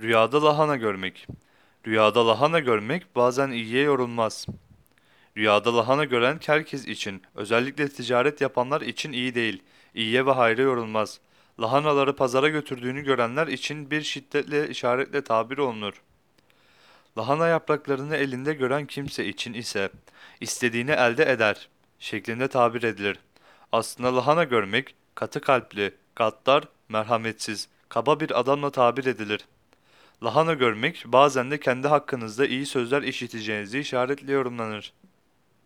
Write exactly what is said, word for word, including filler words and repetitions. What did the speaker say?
Rüyada lahana görmek. Rüyada lahana görmek bazen iyiye yorulmaz. Rüyada lahana gören herkes için, özellikle ticaret yapanlar için iyi değil, iyiye ve hayra yorulmaz. Lahanaları pazara götürdüğünü görenler için bir şiddetle işaretle tabir olunur. Lahana yapraklarını elinde gören kimse için ise, istediğini elde eder şeklinde tabir edilir. Aslında lahana görmek, katı kalpli, gaddar, merhametsiz, kaba bir adamla tabir edilir. Lahana görmek bazen de kendi hakkınızda iyi sözler işiteceğinizi işaretle yorumlanır.